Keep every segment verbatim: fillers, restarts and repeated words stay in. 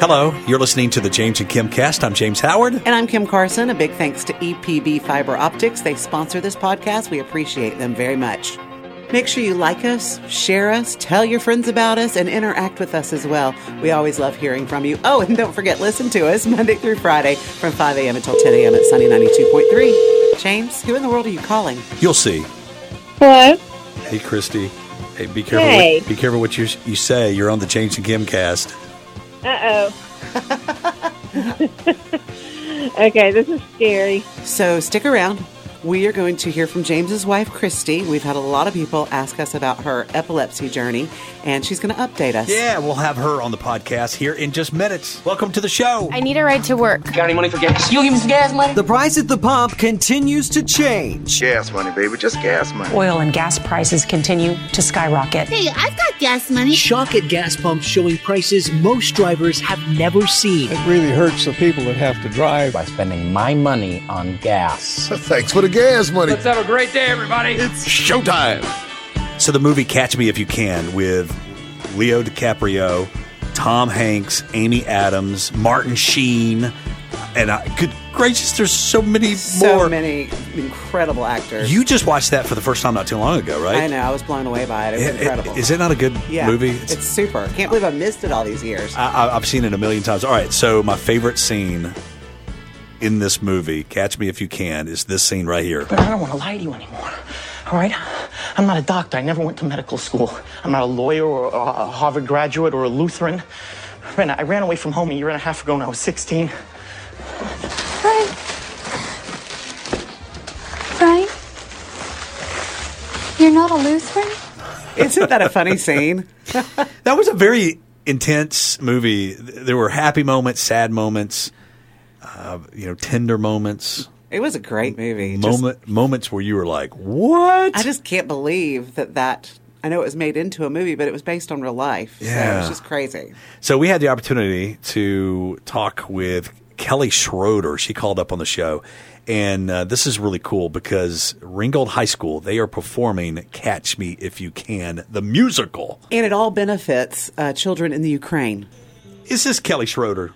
Hello, you're listening to the James and Kim Cast. I'm James Howard. And I'm Kim Carson. A big thanks to E P B Fiber Optics. They sponsor this podcast. We appreciate them very much. Make sure you like us, share us, tell your friends about us, and interact with us as well. We always love hearing from you. Oh, and don't forget, listen to us Monday through Friday from five a.m. until ten a.m. at Sunny ninety-two point three. James, who in the world are you calling? You'll see. Hello. Hey, Christy. Hey, be careful. Hey. What, be careful what you you say. You're on the James and Kim Cast. Uh-oh. Okay, this is scary. So stick around. We are going to hear from James's wife, Christy. We've had a lot of people ask us about her epilepsy journey, and she's going to update us. Yeah, we'll have her on the podcast here in just minutes. Welcome to the show. I need a ride to work. Got any money for gas? You'll give me some gas money? The price at the pump continues to change. Gas money, baby, just gas money. Oil and gas prices continue to skyrocket. Hey, I've got gas money. Shock at gas pumps showing prices most drivers have never seen. It really hurts the people that have to drive. By spending my money on gas. Thanks for the gas money. Let's have a great day, everybody. It's showtime. So the movie Catch Me If You Can with Leo DiCaprio, Tom Hanks, Amy Adams, Martin Sheen, and I, good gracious, there's so many so more. So many incredible actors. You just watched that for the first time not too long ago, right? I know. I was blown away by it. It was it, incredible. It, is it not a good yeah, movie? It's, it's super. Can't believe I missed it all these years. I, I, I've seen it a million times. All right, so my favorite scene in this movie, Catch Me If You Can, is this scene right here. But I don't want to lie to you anymore, all right? I'm not a doctor. I never went to medical school. I'm not a lawyer or a Harvard graduate or a Lutheran. I ran away from home a year and a half ago when I was sixteen. Frank. Frank? You're not a Lutheran? Isn't that a funny scene? That was a very intense movie. There were happy moments, sad moments. Uh, you know, tender moments. It was a great movie. Moment, just, moments where you were like, what? I just can't believe that that, I know it was made into a movie, but it was based on real life. Yeah. So it was just crazy. So we had the opportunity to talk with Kelly Schroeder. She called up on the show. And uh, this is really cool because Ringgold High School, they are performing Catch Me If You Can, the musical. And it all benefits uh, children in the Ukraine. Is this Kelly Schroeder?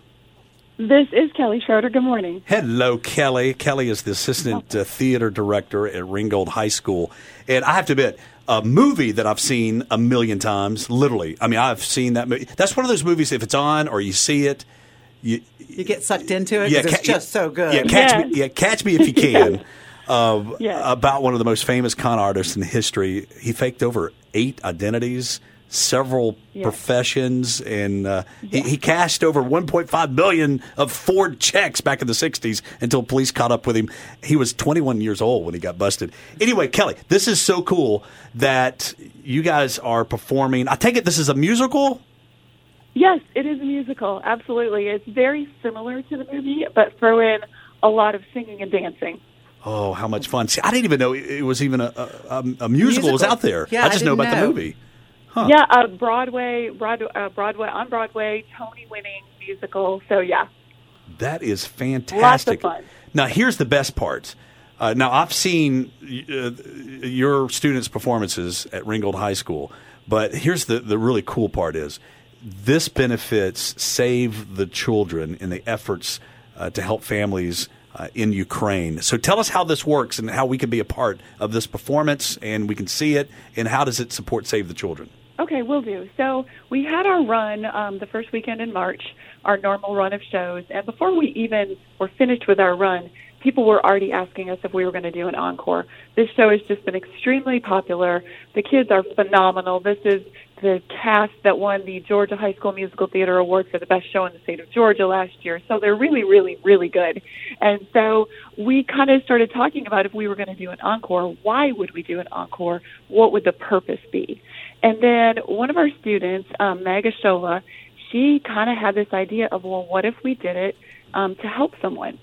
This is Kelly Schroeder. Good morning. Hello, Kelly. Kelly is the assistant uh, theater director at Ringgold High School. And I have to admit, a movie that I've seen a million times, literally. I mean, I've seen that movie. That's one of those movies, if it's on or you see it, you, you get sucked into it because yeah, ca- it's just so good. Yeah, Catch, yeah. Me, yeah, Catch Me If You Can. yeah. Uh, yeah. About one of the most famous con artists in history. He faked over eight identities. Several yes. professions, and uh, yes. he, he cashed over one point five billion dollars of Ford checks back in the sixties until police caught up with him. He was twenty-one years old when he got busted. Anyway, Kelly, this is so cool that you guys are performing. I take it this is a musical? Yes, it is a musical, absolutely. It's very similar to the movie, but throw in a lot of singing and dancing. Oh, how much fun. See, I didn't even know it was even a, a, a musical, musical was out there. Yeah, I just I know about know. the movie. Huh. Yeah, uh, Broadway, Broadway, uh, Broadway, on Broadway, Tony-winning musical. So, yeah. That is fantastic. Lots of fun. Now, here's the best part. Uh, now, I've seen uh, your students' performances at Ringgold High School, but here's the, the really cool part is this benefits Save the Children in the efforts uh, to help families uh, in Ukraine. So tell us how this works and how we can be a part of this performance and we can see it, and how does it support Save the Children? Okay, will do. So we had our run um, the first weekend in March, our normal run of shows. And before we even were finished with our run, people were already asking us if we were going to do an encore. This show has just been extremely popular. The kids are phenomenal. This is the cast that won the Georgia High School Musical Theater Award for the best show in the state of Georgia last year. So they're really, really, really good. And so we kind of started talking about if we were going to do an encore, why would we do an encore? What would the purpose be? And then one of our students, um, Maga Shola, she kind of had this idea of, well, what if we did it um, to help someone?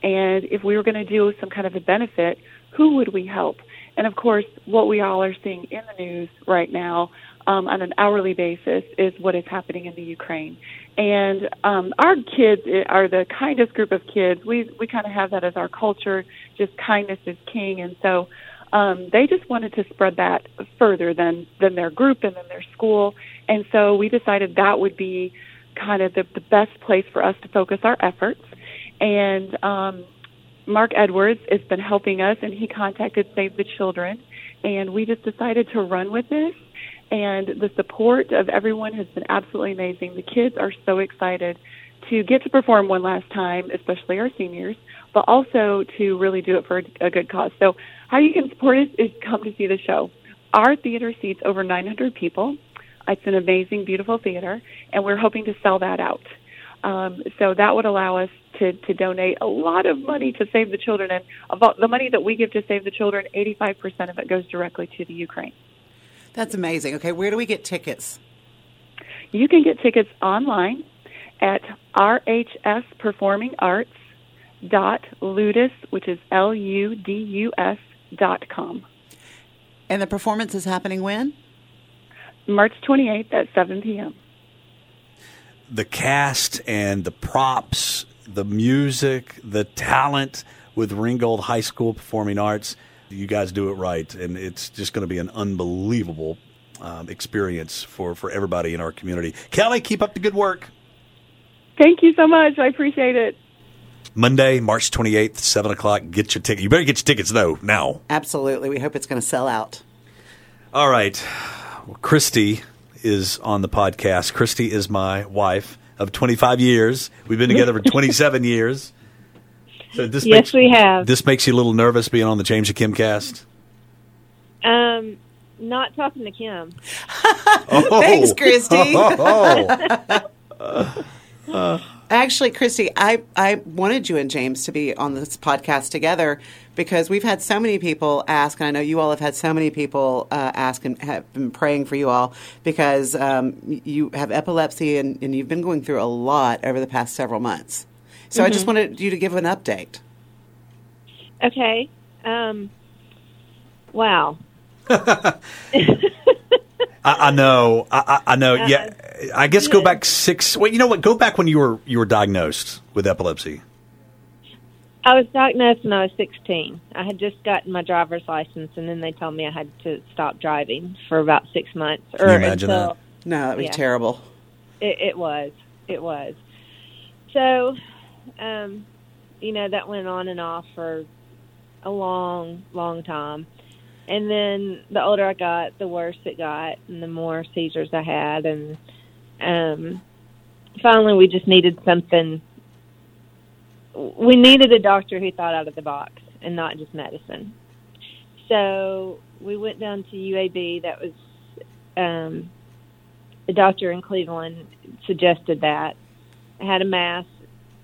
And if we were going to do some kind of a benefit, who would we help? And, of course, what we all are seeing in the news right now um, on an hourly basis is what is happening in the Ukraine. And um, our kids are the kindest group of kids. We we kind of have that as our culture, just kindness is king. And so um, they just wanted to spread that further than, than their group and then their school. And so we decided that would be kind of the, the best place for us to focus our efforts. And um, Mark Edwards has been helping us, and he contacted Save the Children, and we just decided to run with this. And the support of everyone has been absolutely amazing. The kids are so excited to get to perform one last time, especially our seniors, but also to really do it for a good cause. So how you can support us is come to see the show. Our theater seats over nine hundred people. It's an amazing, beautiful theater, and we're hoping to sell that out. Um, so that would allow us to, to donate a lot of money to Save the Children. And about the money that we give to Save the Children, eighty-five percent of it goes directly to the Ukraine. That's amazing. Okay, where do we get tickets? You can get tickets online at r h s performing arts dot ludus, which is L U D U S dot com. And the performance is happening when? March twenty-eighth at seven p.m. The cast and the props, the music, the talent with Ringgold High School Performing Arts, you guys do it right, and it's just going to be an unbelievable um, experience for, for everybody in our community. Kelly, keep up the good work. Thank you so much. I appreciate it. Monday, March twenty-eighth, seven o'clock. Get your ticket. You better get your tickets, though, now. Absolutely. We hope it's going to sell out. All right. Well, Christy is on the podcast. Christy is my wife of twenty-five years. We've been together for twenty-seven years. So this yes, makes, we have. This makes you a little nervous being on the James and Kim cast? Um, not talking to Kim. Oh. Thanks, Christy. Oh, oh, oh. uh, uh. Actually, Christy, I, I wanted you and James to be on this podcast together because we've had so many people ask, and I know you all have had so many people uh, ask and have been praying for you all because um, you have epilepsy and, and you've been going through a lot over the past several months. So mm-hmm. I just wanted you to give an update. Okay. Um, wow. I, I know. I, I know. Uh, yeah. I guess go back six. Well, you know what? Go back when you were you were diagnosed with epilepsy. I was diagnosed when I was sixteen. I had just gotten my driver's license, and then they told me I had to stop driving for about six months. Can you imagine until, that? No, that was yeah. terrible. It, it was. It was. So. Um, you know, that went on and off for a long, long time. And then the older I got, the worse it got, and the more seizures I had. And um, finally, we just needed something. We needed a doctor who thought out of the box and not just medicine. So we went down to U A B. That was um, the doctor in Cleveland suggested that. I had a mass.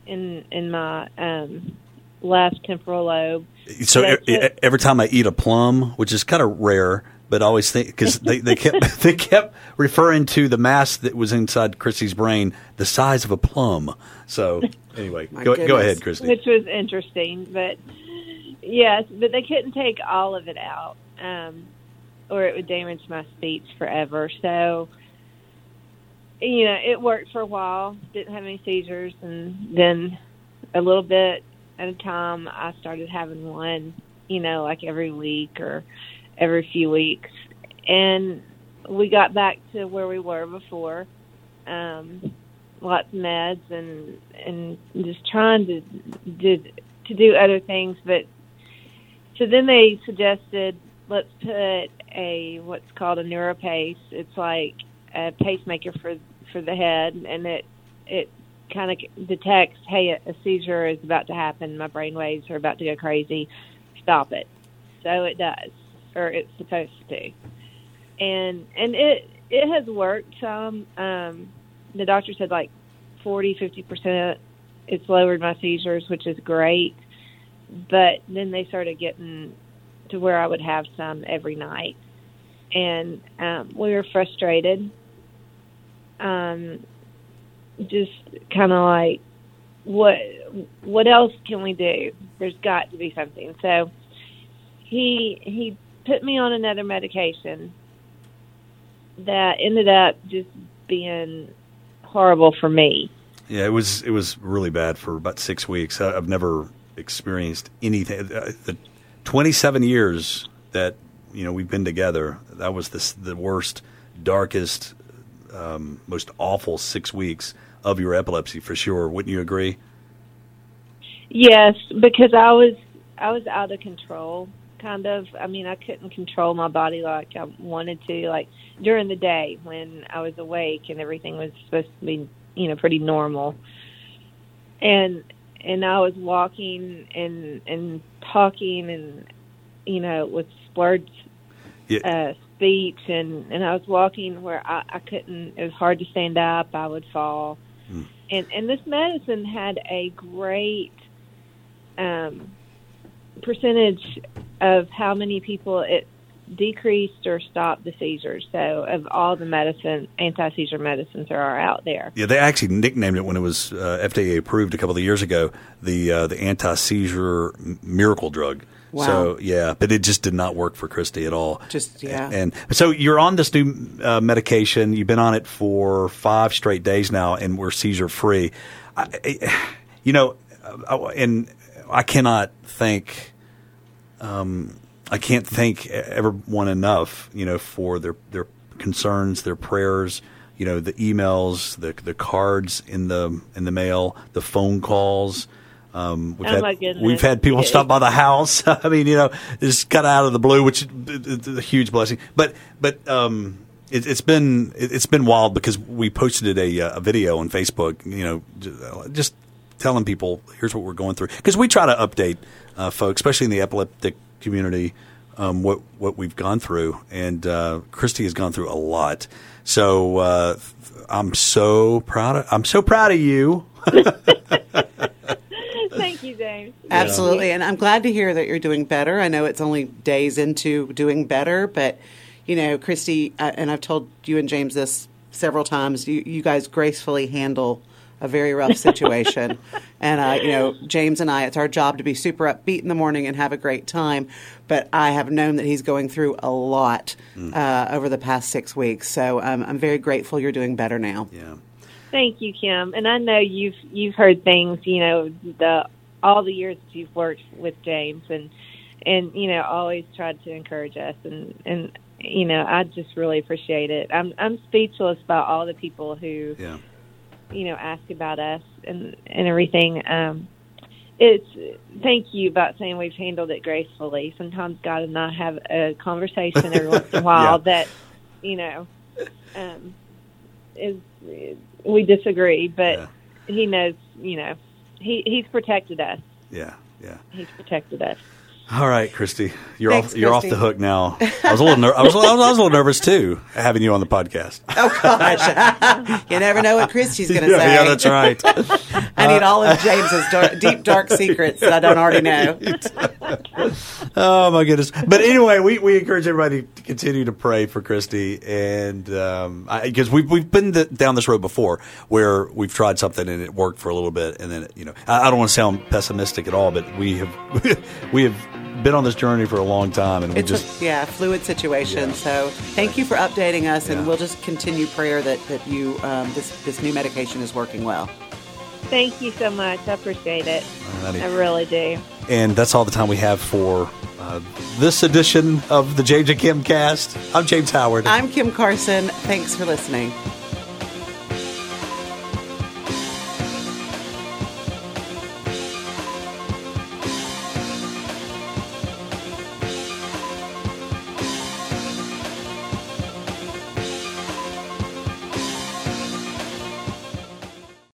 In in my um, left temporal lobe. So e- e- every time I eat a plum, which is kind of rare, but I always think because they, they kept they kept referring to the mass that was inside Christy's brain, the size of a plum. So anyway, go, go ahead, Christy. Which was interesting, but yes, but they couldn't take all of it out, um, or it would damage my speech forever. So. You know, it worked for a while, didn't have any seizures, and then a little bit at a time I started having one, you know, like every week or every few weeks. And we got back to where we were before, um, lots of meds and and just trying to, to, to do other things. But so then they suggested let's put a what's called a NeuroPace. It's like a pacemaker for for the head, and it it kind of detects, hey, a seizure is about to happen. My brain waves are about to go crazy. Stop it. So it does, or it's supposed to. And and it it has worked some. Um, the doctor said like forty, fifty percent. It's lowered my seizures, which is great. But then they started getting to where I would have some every night. And um, we were frustrated. Um, just kind of like, what what else can we do? There's got to be something. So he he put me on another medication that ended up just being horrible for me. Yeah, it was it was really bad for about six weeks. I, I've never experienced anything. The twenty-seven years that you know we've been together, that was the, the worst, darkest, um, most awful six weeks of your epilepsy for sure. Wouldn't you agree? Yes, because I was I was out of control, kind of. I mean, I couldn't control my body like I wanted to. Like during the day when I was awake and everything was supposed to be, you know, pretty normal. And and I was walking and and talking and, you know, with splurred yeah. uh, speech. And, and I was walking where I, I couldn't, it was hard to stand up. I would fall. Mm. And, and this medicine had a great um, percentage of how many people it decreased or stopped the seizures. So of all the medicine, anti-seizure medicines that are out there. Yeah, they actually nicknamed it when it was uh, F D A approved a couple of years ago, the uh, the anti-seizure miracle drug. Wow. So, yeah, but it just did not work for Christy at all. Just, yeah. And, and so you're on this new uh, medication. You've been on it for five straight days now, and we're seizure-free. I, I, you know, I, and I cannot thank um, – I can't thank everyone enough, you know, for their, their concerns, their prayers, you know, the emails, the the cards in the in the mail, the phone calls. Um, we've, oh my had, goodness. We've had people stop by the house. I mean, you know, it's kind of out of the blue, which is a huge blessing. But but um, it, it's been it's been wild because we posted a a video on Facebook, you know, just telling people here's what we're going through because we try to update uh, folks, especially in the epileptic community, um, what what we've gone through, and uh, Christy has gone through a lot. So uh, I'm so proud. Of, I'm so proud of you. Thank you, James. Absolutely, yeah. And I'm glad to hear that you're doing better. I know it's only days into doing better, but you know, Christy, I, and I've told you and James this several times. You, you guys gracefully handle a very rough situation. And, uh, you know, James and I, it's our job to be super upbeat in the morning and have a great time. But I have known that he's going through a lot mm. uh, over the past six weeks. So um, I'm very grateful you're doing better now. Yeah. Thank you, Kim. And I know you've you've heard things, you know, the all the years that you've worked with James and, and you know, always tried to encourage us. And, and you know, I just really appreciate it. I'm, I'm speechless by all the people who... Yeah. you know, ask about us and, and everything. Um, it's thank you about saying we've handled it gracefully. Sometimes God and I have a conversation every once in a while yeah. that, you know, um, is we disagree, but yeah. he knows, you know, he, he's protected us. Yeah, yeah. He's protected us. All right, Christy, you're Thanks, off. You're Christy. Off the hook now. I was a little. Ner- I was. I was a little nervous too, having you on the podcast. Oh gosh, you never know what Christy's going to yeah, say. Yeah, that's right. I need all of James's dark, deep, dark secrets that I don't already know. Oh my goodness! But anyway, we, we encourage everybody to continue to pray for Christy, and because um, we've we've been the, down this road before, where we've tried something and it worked for a little bit, and then it, you know, I, I don't want to sound pessimistic at all, but we have we have. been on this journey for a long time, and we it's just a, yeah fluid situation yeah. So thank you for updating us yeah. and we'll just continue prayer that that you um this this new medication is working well. Thank you so much. I appreciate it. Alrighty. I really do. And that's all the time we have for uh, this edition of the J J Kim Cast. I'm James Howard. I'm Kim Carson. Thanks for listening.